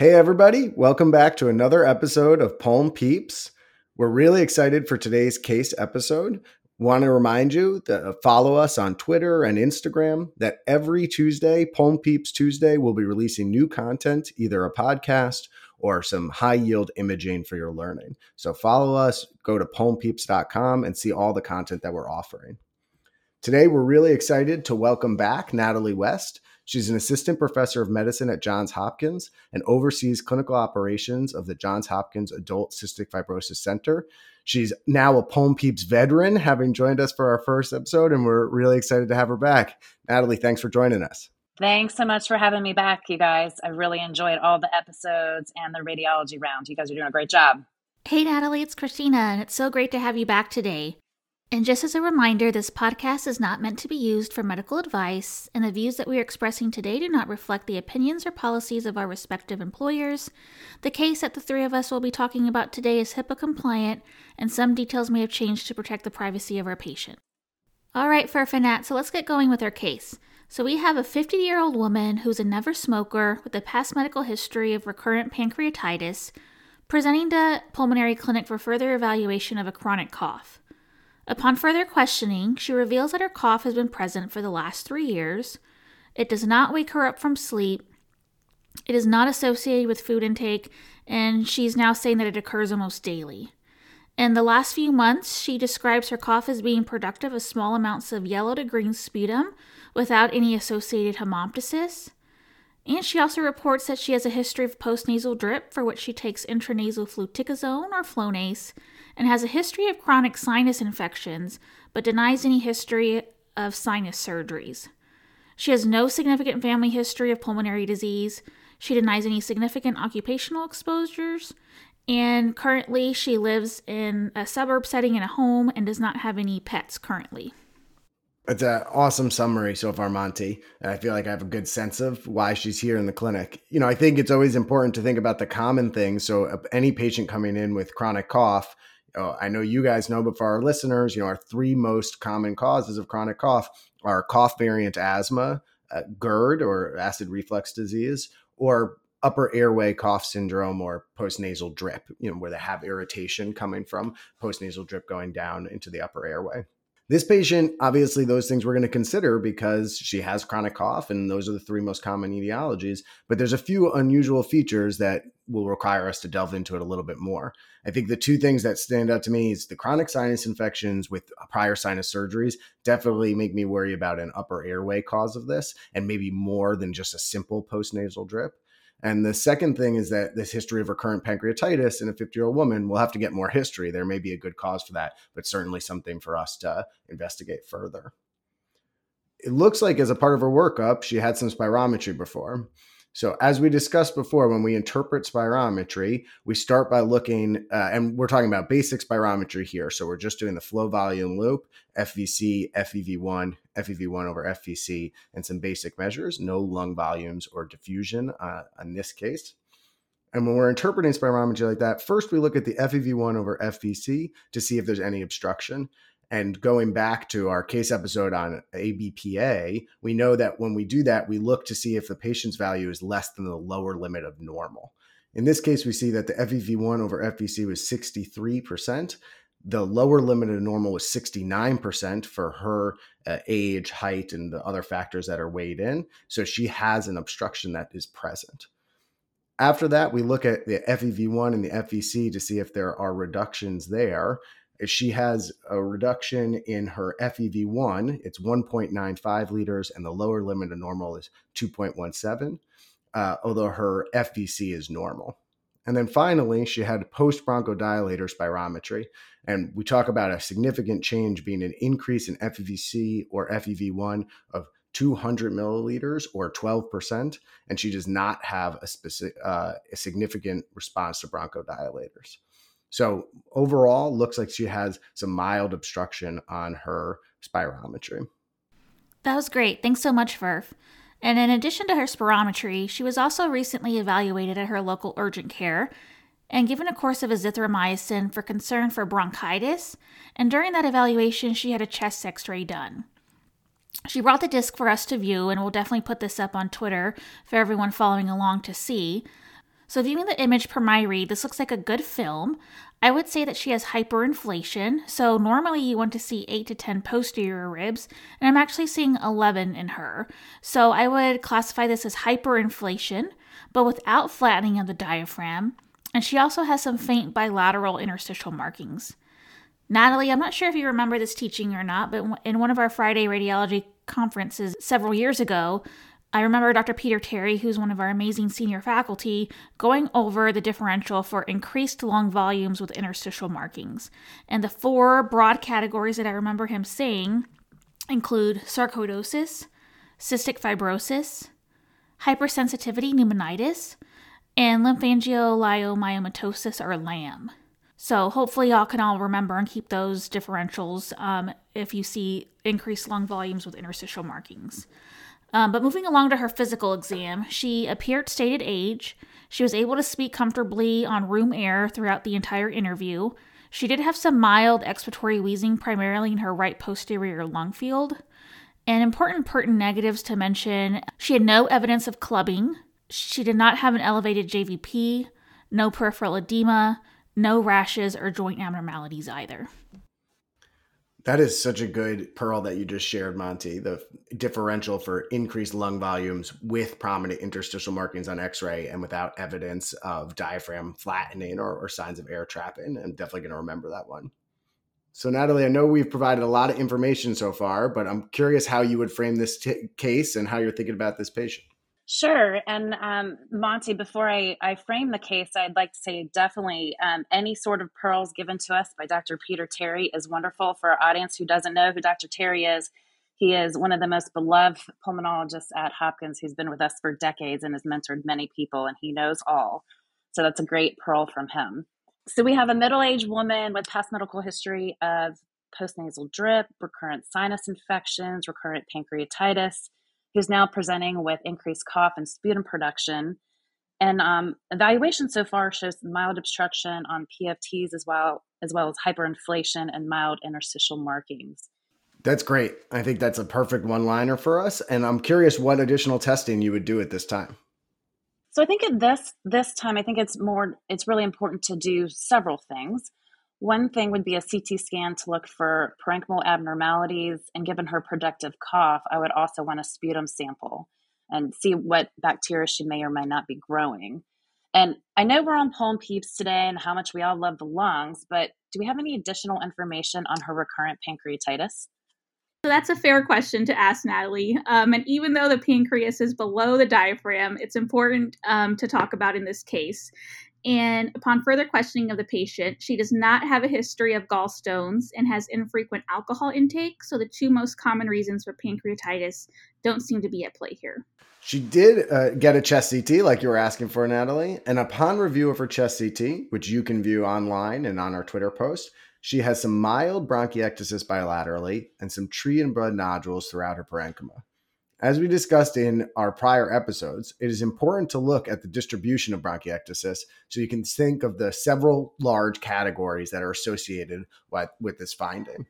Hey everybody, welcome back to another episode of Poem Peeps. We're really excited for today's case episode. Want to remind you to follow us on Twitter and Instagram that every Tuesday, Poem Peeps Tuesday, we'll be releasing new content, either a podcast or some high-yield imaging for your learning. So follow us, go to poempeeps.com and see all the content that we're offering. Today, we're really excited to welcome back Natalie West. She's an assistant professor of medicine at Johns Hopkins and oversees clinical operations of the Johns Hopkins Adult Cystic Fibrosis Center. She's now a Poem Peeps veteran, having joined us for our first episode, and we're really excited to have her back. Natalie, thanks for joining us. Thanks so much for having me back, you guys. I really enjoyed all the episodes and the radiology round. You guys are doing a great job. Hey, Natalie, it's Christina, and it's so great to have you back today. And just as a reminder, this podcast is not meant to be used for medical advice, and the views that we are expressing today do not reflect the opinions or policies of our respective employers. The case that the three of us will be talking about today is HIPAA compliant, and some details may have changed to protect the privacy of our patient. All right, Farfanat, so let's get going with our case. So we have a 50-year-old woman who's a never smoker with a past medical history of recurrent pancreatitis, presenting to pulmonary clinic for further evaluation of a chronic cough. Upon further questioning, she reveals that her cough has been present for the last 3 years. It does not wake her up from sleep. It is not associated with food intake, and she's now saying that it occurs almost daily. In the last few months, she describes her cough as being productive of small amounts of yellow to green sputum without any associated hemoptysis. And she also reports that she has a history of postnasal drip, for which she takes intranasal fluticasone or Flonase, and has a history of chronic sinus infections, but denies any history of sinus surgeries. She has no significant family history of pulmonary disease. She denies any significant occupational exposures, and currently she lives in a suburb setting in a home and does not have any pets currently. It's an awesome summary so far, Monty. I feel like I have a good sense of why she's here in the clinic. You know, I think it's always important to think about the common things. So any patient coming in with chronic cough, I know you guys know, but for our listeners, our three most common causes of chronic cough are cough variant asthma, GERD or acid reflux disease, or upper airway cough syndrome or postnasal drip, where they have irritation coming from postnasal drip going down into the upper airway. This patient, obviously, those things we're going to consider because she has chronic cough, and those are the three most common etiologies. But there's a few unusual features that will require us to delve into it a little bit more. I think the two things that stand out to me is the chronic sinus infections with prior sinus surgeries definitely make me worry about an upper airway cause of this, and maybe more than just a simple postnasal drip. And the second thing is that this history of recurrent pancreatitis in a 50-year-old woman, we'll have to get more history. There may be a good cause for that, but certainly something for us to investigate further. It looks like as a part of her workup, she had some spirometry before. So as we discussed before, when we interpret spirometry, we start by looking, and we're talking about basic spirometry here. So we're just doing the flow volume loop, FVC, FEV1, FEV1 over FVC, and some basic measures, no lung volumes or diffusion in this case. And when we're interpreting spirometry like that, first we look at the FEV1 over FVC to see if there's any obstruction. And going back to our case episode on ABPA, we know that when we do that, we look to see if the patient's value is less than the lower limit of normal. In this case, we see that the FEV1 over FVC was 63%. The lower limit of normal was 69% for her age, height, and the other factors that are weighed in. So she has an obstruction that is present. After that, we look at the FEV1 and the FVC to see if there are reductions there. She has a reduction in her FEV1. It's 1.95 liters, and the lower limit of normal is 2.17, although her FVC is normal. And then finally, she had post-bronchodilator spirometry. And we talk about a significant change being an increase in FEVC or FEV1 of 200 milliliters or 12%, and she does not have a significant response to bronchodilators. So overall, looks like she has some mild obstruction on her spirometry. That was great. Thanks so much, Verf. And in addition to her spirometry, she was also recently evaluated at her local urgent care and given a course of azithromycin for concern for bronchitis. And during that evaluation, she had a chest x-ray done. She brought the disc for us to view, and we'll definitely put this up on Twitter for everyone following along to see. So viewing the image per my read, this looks like a good film. I would say that she has hyperinflation. So normally you want to see 8 to 10 posterior ribs, and I'm actually seeing 11 in her. So I would classify this as hyperinflation, but without flattening of the diaphragm. And she also has some faint bilateral interstitial markings. Natalie, I'm not sure if you remember this teaching or not, but in one of our Friday radiology conferences several years ago, I remember Dr. Peter Terry, who's one of our amazing senior faculty, going over the differential for increased lung volumes with interstitial markings. And the four broad categories that I remember him saying include sarcoidosis, cystic fibrosis, hypersensitivity pneumonitis, and lymphangioliomyomatosis, or LAM. So hopefully y'all can all remember and keep those differentials if you see increased lung volumes with interstitial markings. But moving along to her physical exam, she appeared stated age. She was able to speak comfortably on room air throughout the entire interview. She did have some mild expiratory wheezing, primarily in her right posterior lung field. And important pertinent negatives to mention, she had no evidence of clubbing. She did not have an elevated JVP, no peripheral edema, no rashes or joint abnormalities either. That is such a good pearl that you just shared, Monty, the differential for increased lung volumes with prominent interstitial markings on x-ray and without evidence of diaphragm flattening or signs of air trapping. I'm definitely going to remember that one. So Natalie, I know we've provided a lot of information so far, but I'm curious how you would frame this case and how you're thinking about this patient. Sure. And Monty, before I frame the case, I'd like to say definitely any sort of pearls given to us by Dr. Peter Terry is wonderful. For our audience who doesn't know who Dr. Terry is, he is one of the most beloved pulmonologists at Hopkins who's been with us for decades and has mentored many people, and he knows all. So that's a great pearl from him. So we have a middle-aged woman with past medical history of postnasal drip, recurrent sinus infections, recurrent pancreatitis, who's now presenting with increased cough and sputum production. And evaluation so far shows mild obstruction on PFTs as well as hyperinflation and mild interstitial markings. That's great. I think that's a perfect one-liner for us. And I'm curious what additional testing you would do at this time. So I think at this time, I think it's really important to do several things. One thing would be a CT scan to look for parenchymal abnormalities, and given her productive cough, I would also want a sputum sample and see what bacteria she may or may not be growing. And I know we're on Poem Peeps today and how much we all love the lungs, but do we have any additional information on her recurrent pancreatitis? So that's a fair question to ask, Natalie. And even though the pancreas is below the diaphragm, it's important to talk about in this case. And upon further questioning of the patient, she does not have a history of gallstones and has infrequent alcohol intake. So the two most common reasons for pancreatitis don't seem to be at play here. She did get a chest CT like you were asking for, Natalie. And upon review of her chest CT, which you can view online and on our Twitter post, she has some mild bronchiectasis bilaterally and some tree and bud nodules throughout her parenchyma. As we discussed in our prior episodes, it is important to look at the distribution of bronchiectasis so you can think of the several large categories that are associated with this finding.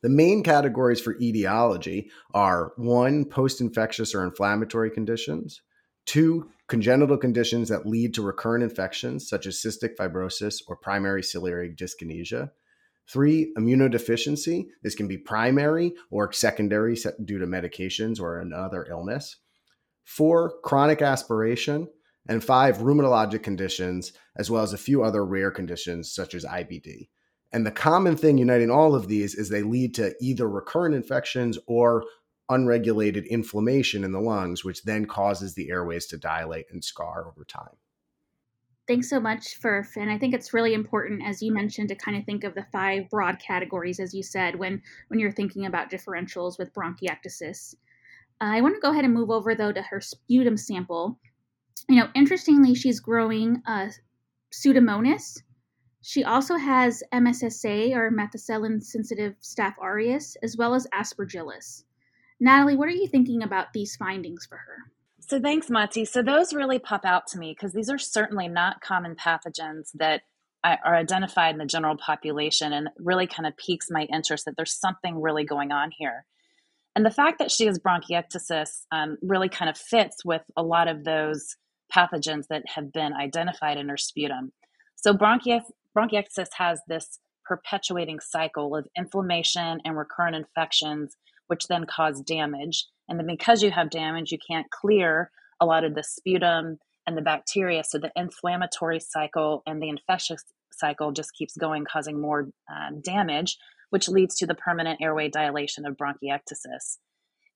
The main categories for etiology are 1, post-infectious or inflammatory conditions, 2, congenital conditions that lead to recurrent infections such as cystic fibrosis or primary ciliary dyskinesia, 3, immunodeficiency. This can be primary or secondary due to medications or another illness. 4, chronic aspiration. And 5, rheumatologic conditions, as well as a few other rare conditions such as IBD. And the common thing uniting all of these is they lead to either recurrent infections or unregulated inflammation in the lungs, which then causes the airways to dilate and scar over time. Thanks so much, Firth. And I think it's really important, as you mentioned, to kind of think of the 5 broad categories, as you said, when you're thinking about differentials with bronchiectasis. I want to go ahead and move over, though, to her sputum sample. You know, interestingly, she's growing Pseudomonas. She also has MSSA, or methicillin-sensitive staph aureus, as well as Aspergillus. Natalie, what are you thinking about these findings for her? So thanks, Mati. So those really pop out to me because these are certainly not common pathogens that are identified in the general population, and really kind of piques my interest that there's something really going on here. And the fact that she has bronchiectasis really kind of fits with a lot of those pathogens that have been identified in her spetum. So bronchiectasis has this perpetuating cycle of inflammation and recurrent infections, which then cause damage. And then because you have damage, you can't clear a lot of the sputum and the bacteria. So the inflammatory cycle and the infectious cycle just keeps going, causing more damage, which leads to the permanent airway dilation of bronchiectasis.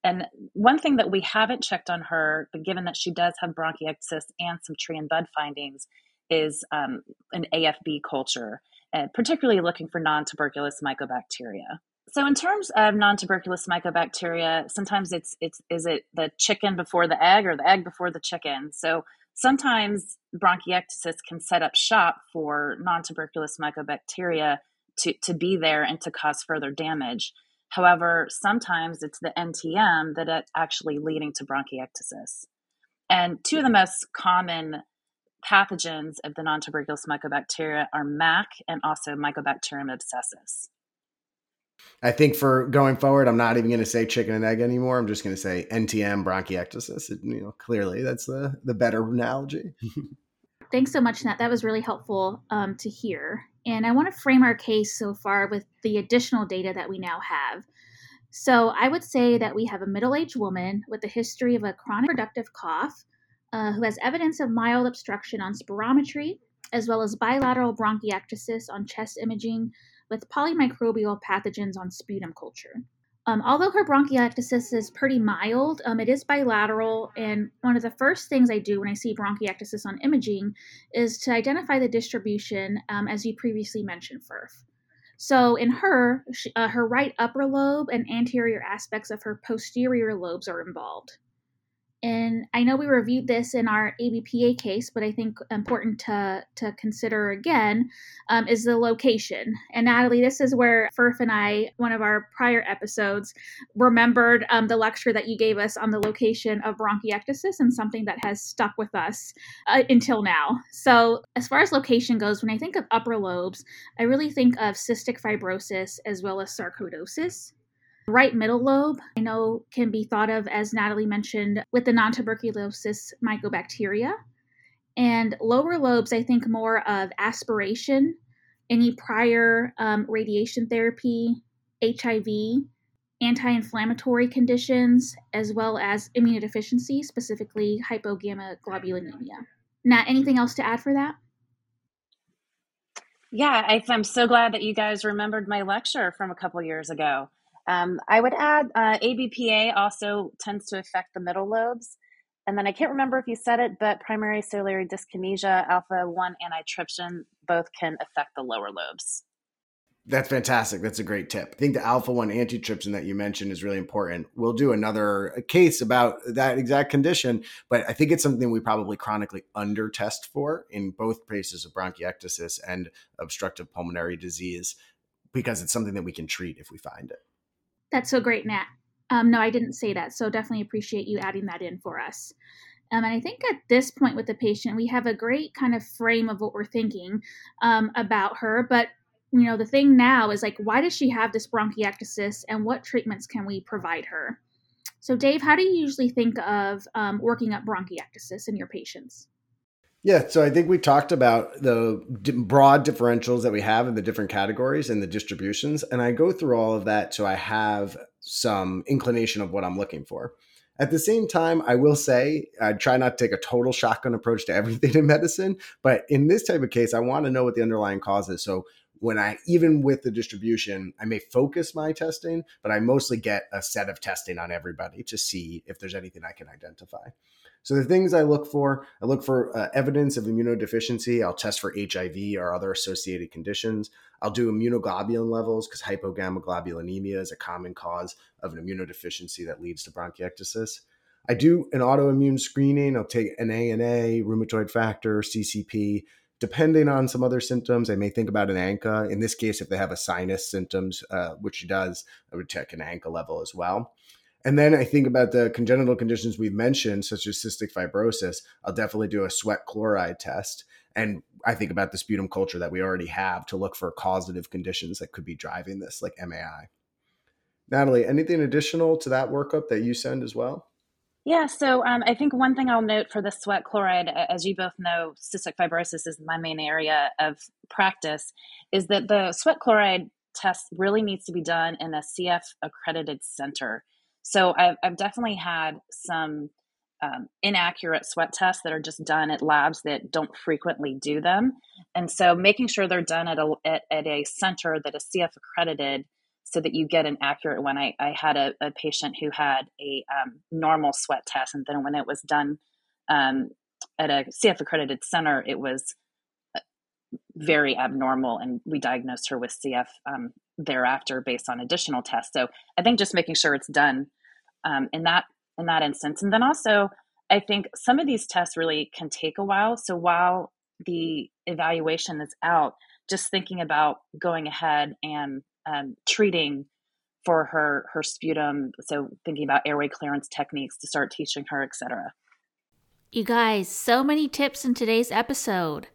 And one thing that we haven't checked on her, but given that she does have bronchiectasis and some tree and bud findings, is an AFB culture, particularly looking for non-tuberculous mycobacteria. So in terms of non-tuberculous mycobacteria, sometimes is it the chicken before the egg or the egg before the chicken? So sometimes bronchiectasis can set up shop for non-tuberculous mycobacteria to be there and to cause further damage. However, sometimes it's the NTM that is actually leading to bronchiectasis. And two of the most common pathogens of the non-tuberculous mycobacteria are MAC and also Mycobacterium abscessus. I think for going forward, I'm not even going to say chicken and egg anymore. I'm just going to say NTM bronchiectasis. Clearly, that's the better analogy. Thanks so much, Nat. That was really helpful to hear. And I want to frame our case so far with the additional data that we now have. So I would say that we have a middle-aged woman with a history of a chronic productive cough who has evidence of mild obstruction on spirometry, as well as bilateral bronchiectasis on chest imaging with polymicrobial pathogens on sputum culture. Although her bronchiectasis is pretty mild, it is bilateral, and one of the first things I do when I see bronchiectasis on imaging is to identify the distribution, as you previously mentioned, Firth. So in her, her right upper lobe and anterior aspects of her posterior lobes are involved. And I know we reviewed this in our ABPA case, but I think important to consider again is the location. And Natalie, this is where Firth and I, one of our prior episodes, remembered the lecture that you gave us on the location of bronchiectasis and something that has stuck with us until now. So as far as location goes, when I think of upper lobes, I really think of cystic fibrosis as well as sarcoidosis. Right middle lobe, I know, can be thought of, as Natalie mentioned, with the non-tuberculosis mycobacteria. And lower lobes, I think more of aspiration, any prior radiation therapy, HIV, anti-inflammatory conditions, as well as immunodeficiency, specifically hypogammaglobulinemia. Nat, anything else to add for that? Yeah, I'm so glad that you guys remembered my lecture from a couple years ago. I would add ABPA also tends to affect the middle lobes. And then I can't remember if you said it, but primary ciliary dyskinesia, alpha-1 antitrypsin, both can affect the lower lobes. That's fantastic. That's a great tip. I think the alpha-1 antitrypsin that you mentioned is really important. We'll do another case about that exact condition, but I think it's something we probably chronically under-test for in both cases of bronchiectasis and obstructive pulmonary disease, because it's something that we can treat if we find it. That's so great, Nat. No, I didn't say that. So definitely appreciate you adding that in for us. And I think at this point with the patient, we have a great kind of frame of what we're thinking about her. But, the thing now is why does she have this bronchiectasis and what treatments can we provide her? So Dave, how do you usually think of working up bronchiectasis in your patients? Yeah, so I think we talked about the broad differentials that we have in the different categories and the distributions, and I go through all of that so I have some inclination of what I'm looking for. At the same time, I will say I try not to take a total shotgun approach to everything in medicine, but in this type of case, I want to know what the underlying cause is. So when even with the distribution, I may focus my testing, but I mostly get a set of testing on everybody to see if there's anything I can identify. So the things I look for evidence of immunodeficiency. I'll test for HIV or other associated conditions. I'll do immunoglobulin levels because hypogammaglobulinemia is a common cause of an immunodeficiency that leads to bronchiectasis. I do an autoimmune screening. I'll take an ANA, rheumatoid factor, CCP. Depending on some other symptoms, I may think about an ANCA. In this case, if they have a sinus symptoms, which she does, I would check an ANCA level as well. And then I think about the congenital conditions we've mentioned, such as cystic fibrosis. I'll definitely do a sweat chloride test. And I think about the sputum culture that we already have to look for causative conditions that could be driving this, like MAI. Natalie, anything additional to that workup that you send as well? Yeah, so I think one thing I'll note for the sweat chloride, as you both know, cystic fibrosis is my main area of practice, is that the sweat chloride test really needs to be done in a CF accredited center. So I've definitely had some inaccurate sweat tests that are just done at labs that don't frequently do them. And so making sure they're done at a center that is CF accredited so that you get an accurate one. I had a patient who had a normal sweat test, and then when it was done at a CF accredited center, it was very abnormal, and we diagnosed her with CF thereafter based on additional tests. So I think just making sure it's done in that instance. And then also, I think some of these tests really can take a while. So while the evaluation is out, just thinking about going ahead and treating for her sputum. So thinking about airway clearance techniques to start teaching her, et cetera. You guys, so many tips in today's episode.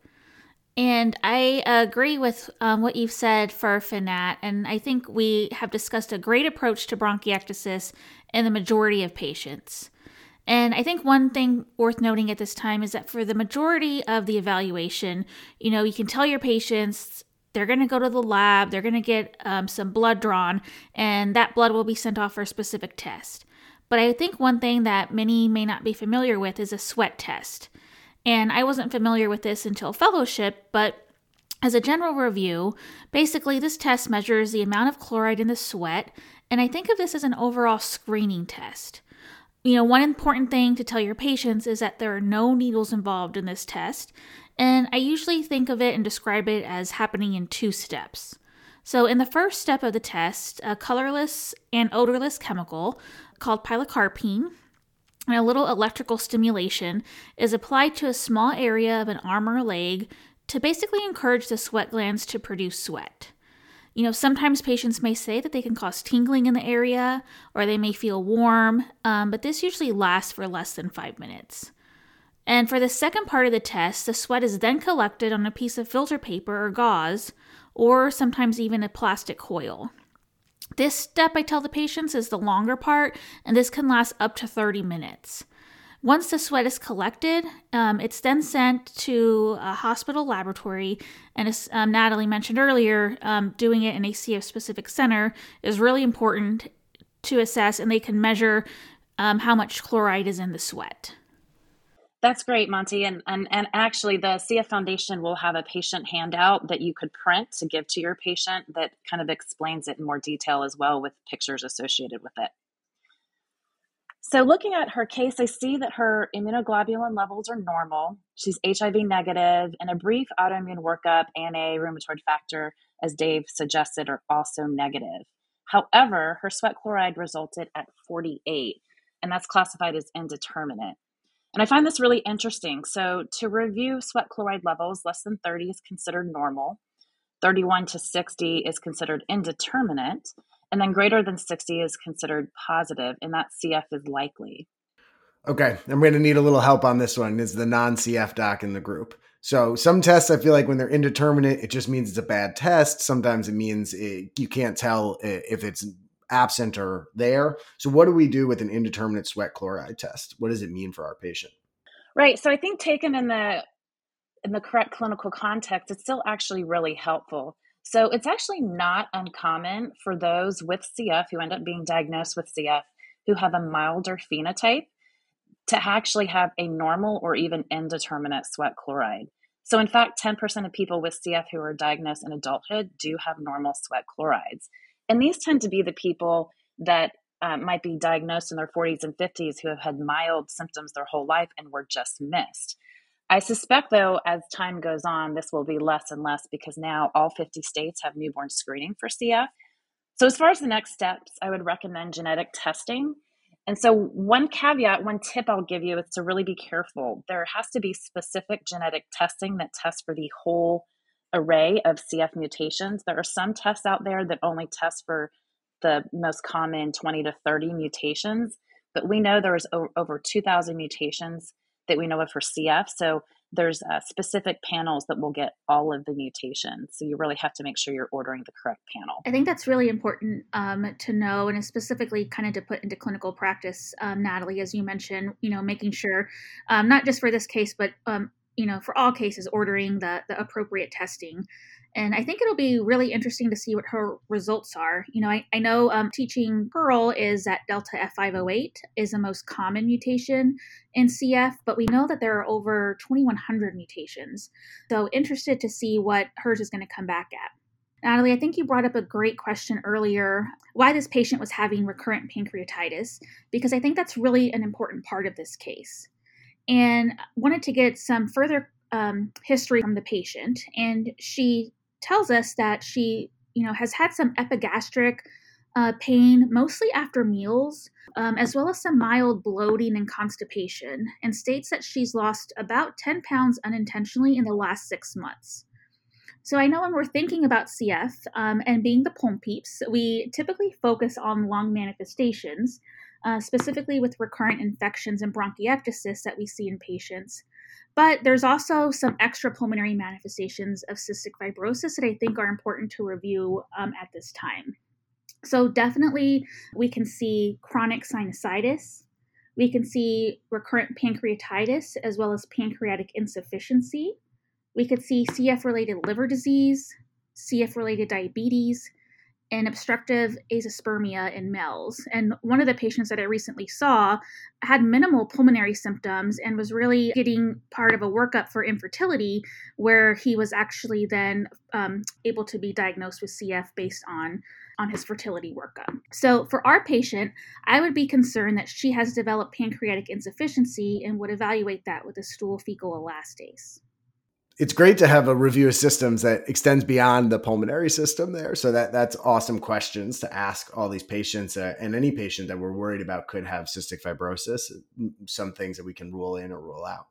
And I agree with what you've said for Finat, and I think we have discussed a great approach to bronchiectasis in the majority of patients. And I think one thing worth noting at this time is that for the majority of the evaluation, you know, you can tell your patients they're going to go to the lab, they're going to get some blood drawn, and that blood will be sent off for a specific test. But I think one thing that many may not be familiar with is a sweat test. And I wasn't familiar with this until fellowship, but as a general review, basically this test measures the amount of chloride in the sweat, and I think of this as an overall screening test. You know, one important thing to tell your patients is that there are no needles involved in this test, and I usually think of it and describe it as happening in two steps. So in the first step of the test, a colorless and odorless chemical called pilocarpine and a little electrical stimulation is applied to a small area of an arm or leg to basically encourage the sweat glands to produce sweat. You know, sometimes patients may say that they can cause tingling in the area, or they may feel warm, but this usually lasts for less than 5 minutes. And for the second part of the test, the sweat is then collected on a piece of filter paper or gauze, or sometimes even a plastic coil. This step, I tell the patients, is the longer part, and this can last up to 30 minutes. Once the sweat is collected, it's then sent to a hospital laboratory, and as Natalie mentioned earlier, doing it in a CF-specific center is really important to assess, and they can measure how much chloride is in the sweat. That's great, Monty, and actually the CF Foundation will have a patient handout that you could print to give to your patient that kind of explains it in more detail as well, with pictures associated with it. So looking at her case, I see that her immunoglobulin levels are normal. She's HIV negative, and a brief autoimmune workup, ANA, rheumatoid factor, as Dave suggested, are also negative. However, her sweat chloride resulted at 48, and that's classified as indeterminate. And I find this really interesting. So to review sweat chloride levels, less than 30 is considered normal. 31 to 60 is considered indeterminate. And then greater than 60 is considered positive, and that CF is likely. Okay, I'm going to need a little help on this one. It's the non-CF doc in the group. So some tests, I feel like when they're indeterminate, it just means it's a bad test. Sometimes it means you can't tell if it's absent or there. So what do we do with an indeterminate sweat chloride test? What does it mean for our patient? Right. So I think taken in the correct clinical context, it's still actually really helpful. So it's actually not uncommon for those with CF who end up being diagnosed with CF who have a milder phenotype to actually have a normal or even indeterminate sweat chloride. So in fact, 10% of people with CF who are diagnosed in adulthood do have normal sweat chlorides. And these tend to be the people that might be diagnosed in their 40s and 50s who have had mild symptoms their whole life and were just missed. I suspect, though, as time goes on, this will be less and less because now all 50 states have newborn screening for CF. So as far as the next steps, I would recommend genetic testing. And so one caveat, one tip I'll give you is to really be careful. There has to be specific genetic testing that tests for the whole array of CF mutations. There are some tests out there that only test for the most common 20 to 30 mutations, but we know there's over 2,000 mutations that we know of for CF. So there's specific panels that will get all of the mutations. So you really have to make sure you're ordering the correct panel. I think that's really important to know, and specifically kind of to put into clinical practice, Natalie, as you mentioned, you know, making sure not just for this case, but you know, for all cases, ordering the appropriate testing. And I think it'll be really interesting to see what her results are. You know, I know teaching Pearl is that Delta F508 is the most common mutation in CF, but we know that there are over 2,100 mutations. So interested to see what hers is going to come back at. Natalie, I think you brought up a great question earlier, why this patient was having recurrent pancreatitis, because I think that's really an important part of this case. And wanted to get some further history from the patient. And she tells us that she, you know, has had some epigastric pain, mostly after meals, as well as some mild bloating and constipation, and states that she's lost about 10 pounds unintentionally in the last 6 months. So I know when we're thinking about CF and being the Poem Peeps, we typically focus on lung manifestations, specifically with recurrent infections and bronchiectasis that we see in patients. But there's also some extrapulmonary manifestations of cystic fibrosis that I think are important to review at this time. So definitely we can see chronic sinusitis. We can see recurrent pancreatitis as well as pancreatic insufficiency. We could see CF-related liver disease, CF-related diabetes, and obstructive azoospermia in males. And one of the patients that I recently saw had minimal pulmonary symptoms and was really getting part of a workup for infertility, where he was actually then able to be diagnosed with CF based on his fertility workup. So for our patient, I would be concerned that she has developed pancreatic insufficiency and would evaluate that with a stool fecal elastase. It's great to have a review of systems that extends beyond the pulmonary system there. So that's awesome questions to ask all these patients and any patient that we're worried about could have cystic fibrosis, some things that we can rule in or rule out.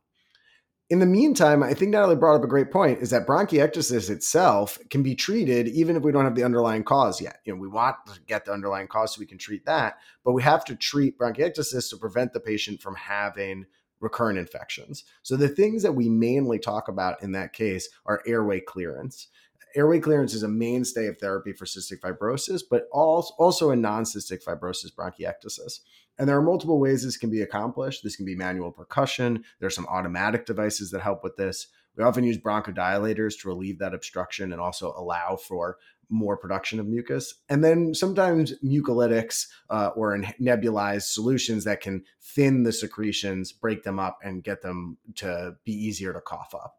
In the meantime, I think Natalie brought up a great point, is that bronchiectasis itself can be treated even if we don't have the underlying cause yet. You know, we want to get the underlying cause so we can treat that, but we have to treat bronchiectasis to prevent the patient from having recurrent infections. So the things that we mainly talk about in that case are airway clearance. Airway clearance is a mainstay of therapy for cystic fibrosis, but also in non-cystic fibrosis bronchiectasis. And there are multiple ways this can be accomplished. This can be manual percussion. There are some automatic devices that help with this. We often use bronchodilators to relieve that obstruction and also allow for more production of mucus. And then sometimes mucolytics or nebulized solutions that can thin the secretions, break them up, and get them to be easier to cough up.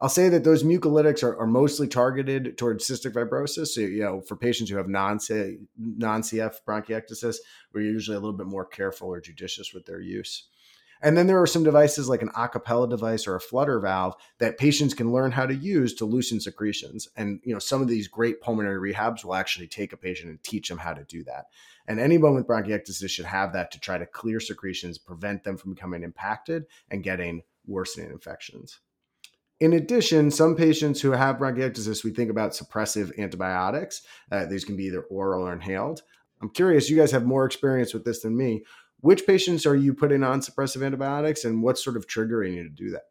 I'll say that those mucolytics are mostly targeted towards cystic fibrosis. So, you know, for patients who have non-CF bronchiectasis, we're usually a little bit more careful or judicious with their use. And then there are some devices like an acapella device or a flutter valve that patients can learn how to use to loosen secretions. And, you know, some of these great pulmonary rehabs will actually take a patient and teach them how to do that. And anyone with bronchiectasis should have that to try to clear secretions, prevent them from becoming impacted and getting worsening infections. In addition, some patients who have bronchiectasis, we think about suppressive antibiotics. These can be either oral or inhaled. I'm curious, you guys have more experience with this than me. Which patients are you putting on suppressive antibiotics and what's sort of triggering you to do that?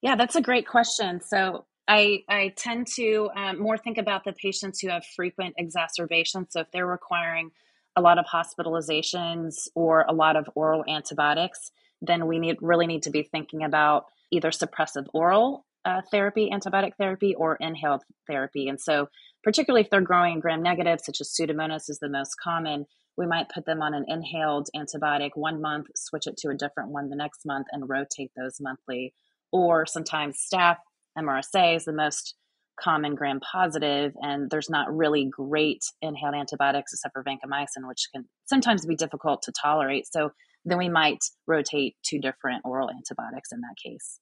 Yeah, that's a great question. So I tend to more think about the patients who have frequent exacerbations. So if they're requiring a lot of hospitalizations or a lot of oral antibiotics, then we really need to be thinking about either suppressive oral therapy, antibiotic therapy, or inhaled therapy. And so particularly if they're growing gram-negative, such as Pseudomonas is the most common, we might put them on an inhaled antibiotic 1 month, switch it to a different one the next month, and rotate those monthly. Or sometimes staph, MRSA is the most common gram-positive, and there's not really great inhaled antibiotics except for vancomycin, which can sometimes be difficult to tolerate. So then we might rotate 2 different oral antibiotics in that case.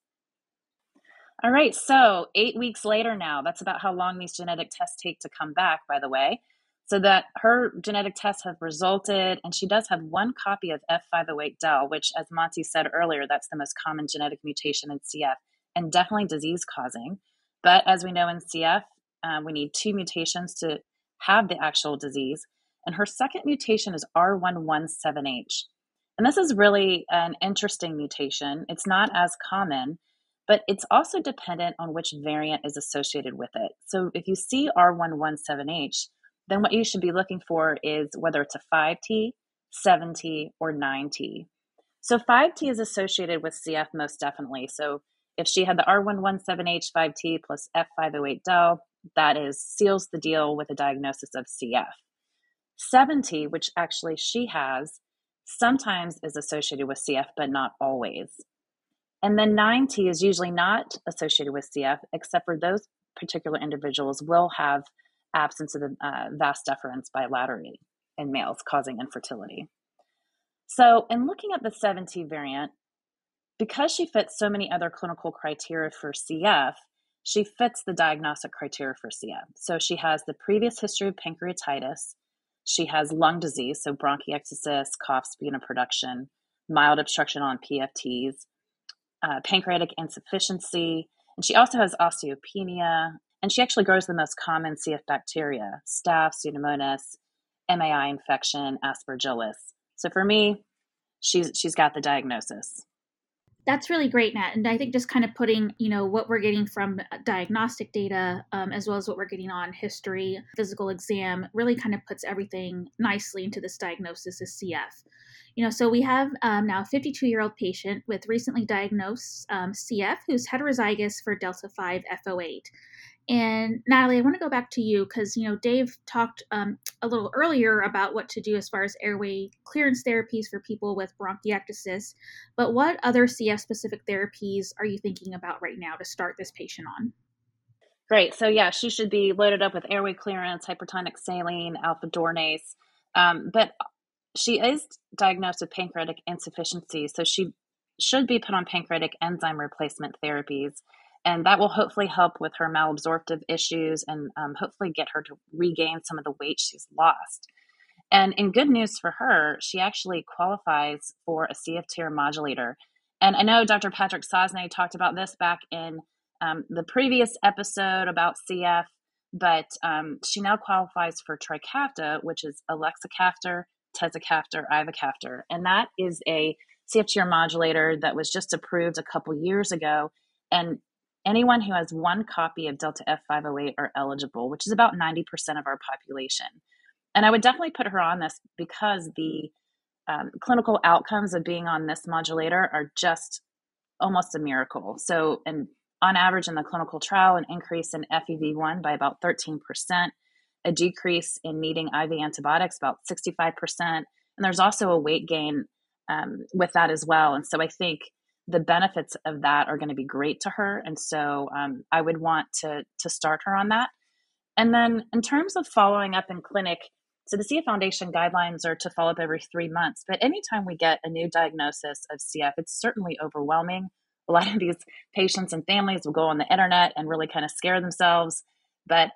All right, so 8 weeks later now, that's about how long these genetic tests take to come back, by the way. So that her genetic tests have resulted, and she does have 1 copy of F508del, which, as Monty said earlier, that's the most common genetic mutation in CF and definitely disease-causing. But as we know in CF, we need 2 mutations to have the actual disease. And her second mutation is R117H. And this is really an interesting mutation. It's not as common, but it's also dependent on which variant is associated with it. So if you see R117H, then what you should be looking for is whether it's a 5T, 7T, or 9T. So 5T is associated with CF most definitely. So if she had the R117H 5T plus F508 del, that is seals the deal with a diagnosis of CF. 7T, which actually she has, sometimes is associated with CF, but not always. And then 9T is usually not associated with CF, except for those particular individuals will have absence of the vas deferens bilaterally in males, causing infertility. So in looking at the 7T variant, because she fits so many other clinical criteria for CF, she fits the diagnostic criteria for CF. So she has the previous history of pancreatitis. She has lung disease, so bronchiectasis, cough, sputum production, mild obstruction on PFTs, pancreatic insufficiency, and she also has osteopenia, and she actually grows the most common CF bacteria, staph, Pseudomonas, MAI infection, Aspergillus. So for me, she's got the diagnosis. That's really great, Nat. And I think just kind of putting, you know, what we're getting from diagnostic data, as well as what we're getting on history, physical exam, really kind of puts everything nicely into this diagnosis as CF. You know, so we have now a 52-year-old patient with recently diagnosed CF who's heterozygous for Delta 5 F08. And Natalie, I want to go back to you because, you know, Dave talked a little earlier about what to do as far as airway clearance therapies for people with bronchiectasis, but what other CF-specific therapies are you thinking about right now to start this patient on? Great. So yeah, she should be loaded up with airway clearance, hypertonic saline, alpha dornase, but she is diagnosed with pancreatic insufficiency, so she should be put on pancreatic enzyme replacement therapies. And that will hopefully help with her malabsorptive issues and hopefully get her to regain some of the weight she's lost. And in good news for her, she actually qualifies for a CFTR modulator. And I know Dr. Patrick Sosnay talked about this back in the previous episode about CF, but she now qualifies for Trikafta, which is elexacaftor, tezacaftor, ivacaftor. And that is a CFTR modulator that was just approved a couple years ago. And anyone who has one copy of Delta F508 are eligible, which is about 90% of our population. And I would definitely put her on this because the clinical outcomes of being on this modulator are just almost a miracle. So, and on average in the clinical trial, an increase in FEV1 by about 13%, a decrease in needing IV antibiotics about 65%, and there's also a weight gain with that as well. And so I think the benefits of that are going to be great to her. And so I would want to start her on that. And then in terms of following up in clinic, so the CF Foundation guidelines are to follow up every 3 months, but anytime we get a new diagnosis of CF, it's certainly overwhelming. A lot of these patients and families will go on the internet and really kind of scare themselves. But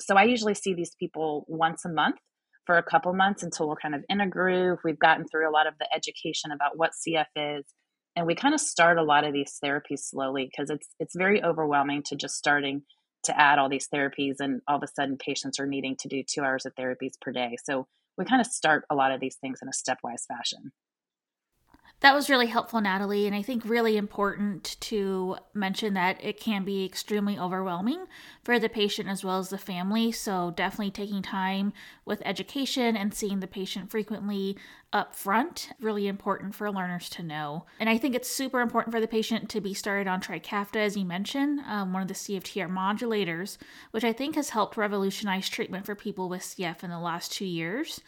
so I usually see these people once a month for a couple months until we're kind of in a groove. We've gotten through a lot of the education about what CF is. And we kind of start a lot of these therapies slowly because it's very overwhelming to just starting to add all these therapies and all of a sudden patients are needing to do 2 hours of therapies per day. So we kind of start a lot of these things in a stepwise fashion. That was really helpful, Natalie, and I think really important to mention that it can be extremely overwhelming for the patient as well as the family, so definitely taking time with education and seeing the patient frequently up front, really important for learners to know. And I think it's super important for the patient to be started on Trikafta, as you mentioned, one of the CFTR modulators, which I think has helped revolutionize treatment for people with CF in the last 2 years.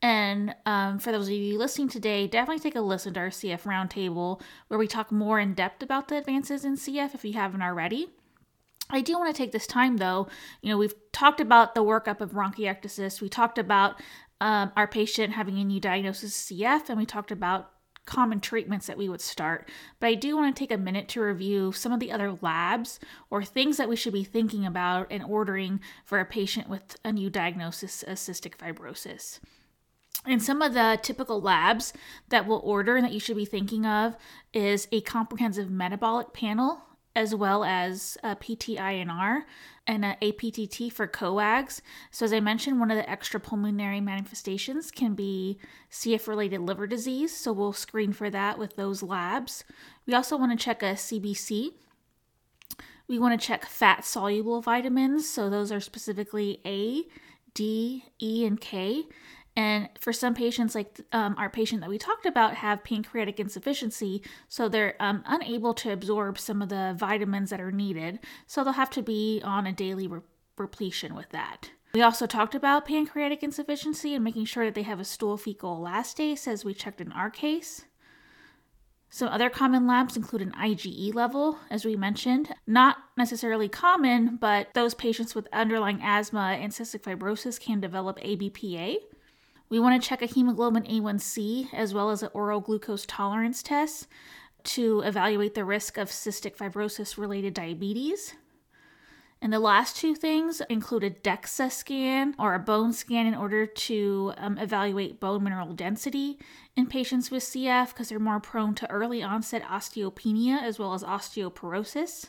And for those of you listening today, definitely take a listen to our CF Roundtable where we talk more in depth about the advances in CF if you haven't already. I do want to take this time though, you know, we've talked about the workup of bronchiectasis, we talked about our patient having a new diagnosis of CF, and we talked about common treatments that we would start. But I do want to take a minute to review some of the other labs or things that we should be thinking about and ordering for a patient with a new diagnosis of cystic fibrosis. And some of the typical labs that we'll order and that you should be thinking of is a comprehensive metabolic panel, as well as a PT-INR and an APTT for coags. So as I mentioned, one of the extrapulmonary manifestations can be CF-related liver disease. So we'll screen for that with those labs. We also want to check a CBC, We want to check fat-soluble vitamins. So those are specifically A, D, E, and K. And for some patients, like our patient that we talked about, have pancreatic insufficiency, so they're unable to absorb some of the vitamins that are needed. So they'll have to be on a daily repletion with that. We also talked about pancreatic insufficiency and making sure that they have a stool fecal elastase, as we checked in our case. Some other common labs include an IgE level, as we mentioned. Not necessarily common, but those patients with underlying asthma and cystic fibrosis can develop ABPA. We want to check a hemoglobin A1C as well as an oral glucose tolerance test to evaluate the risk of cystic fibrosis-related diabetes. And the last two things include a DEXA scan or a bone scan in order to evaluate bone mineral density in patients with CF, because they're more prone to early onset osteopenia as well as osteoporosis.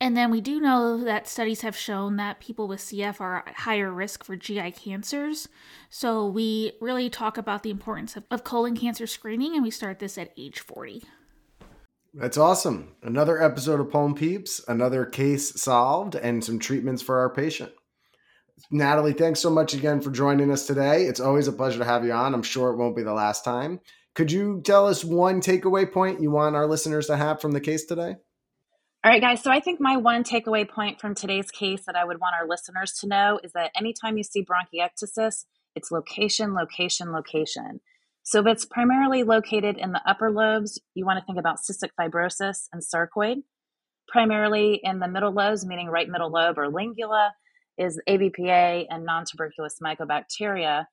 And then we do know that studies have shown that people with CF are at higher risk for GI cancers. So we really talk about the importance of colon cancer screening, and we start this at age 40. That's awesome. Another episode of Poem Peeps, another case solved, and some treatments for our patient. Natalie, thanks so much again for joining us today. It's always a pleasure to have you on. I'm sure it won't be the last time. Could you tell us one takeaway point you want our listeners to have from the case today? All right, guys. So I think my one takeaway point from today's case that I would want our listeners to know is that anytime you see bronchiectasis, it's location, location, location. So if it's primarily located in the upper lobes, you want to think about cystic fibrosis and sarcoid. Primarily in the middle lobes, meaning right middle lobe or lingula, is ABPA and non-tuberculous mycobacteria.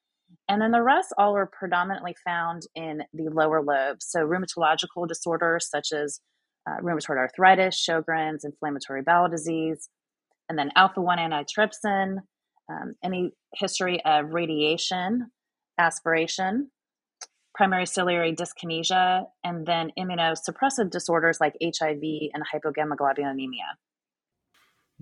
And then the rest all are predominantly found in the lower lobe. So rheumatological disorders such as rheumatoid arthritis, Sjogren's, inflammatory bowel disease, and then alpha-1 antitrypsin, any history of radiation, aspiration, primary ciliary dyskinesia, and then immunosuppressive disorders like HIV and hypogammaglobulinemia.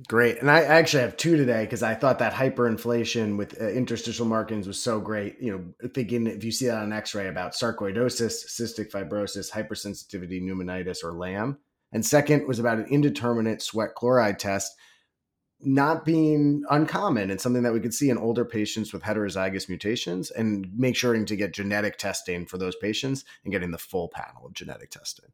Great. And I actually have two today because I thought that hyperinflation with interstitial markings was so great. You know, thinking if you see that on an x-ray about sarcoidosis, cystic fibrosis, hypersensitivity, pneumonitis, or LAM. And second was about an indeterminate sweat chloride test not being uncommon and something that we could see in older patients with heterozygous mutations, and make sure to get genetic testing for those patients and getting the full panel of genetic testing.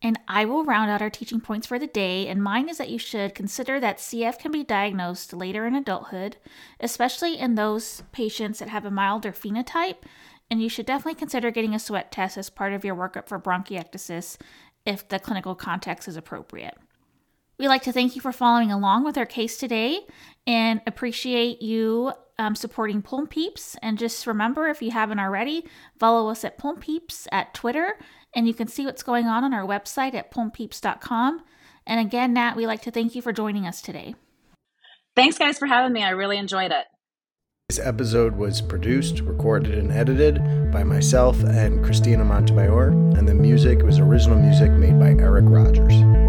And I will round out our teaching points for the day, and mine is that you should consider that CF can be diagnosed later in adulthood, especially in those patients that have a milder phenotype, and you should definitely consider getting a sweat test as part of your workup for bronchiectasis if the clinical context is appropriate. We'd like to thank you for following along with our case today and appreciate you supporting Poem Peeps. And just remember, if you haven't already, follow us at Poem Peeps at Twitter, and you can see what's going on our website at poempeeps.com. And again, Nat, we'd like to thank you for joining us today. Thanks, guys, for having me. I really enjoyed it. This episode was produced, recorded, and edited by myself and Christina Montemayor, and the music was original music made by Eric Rogers.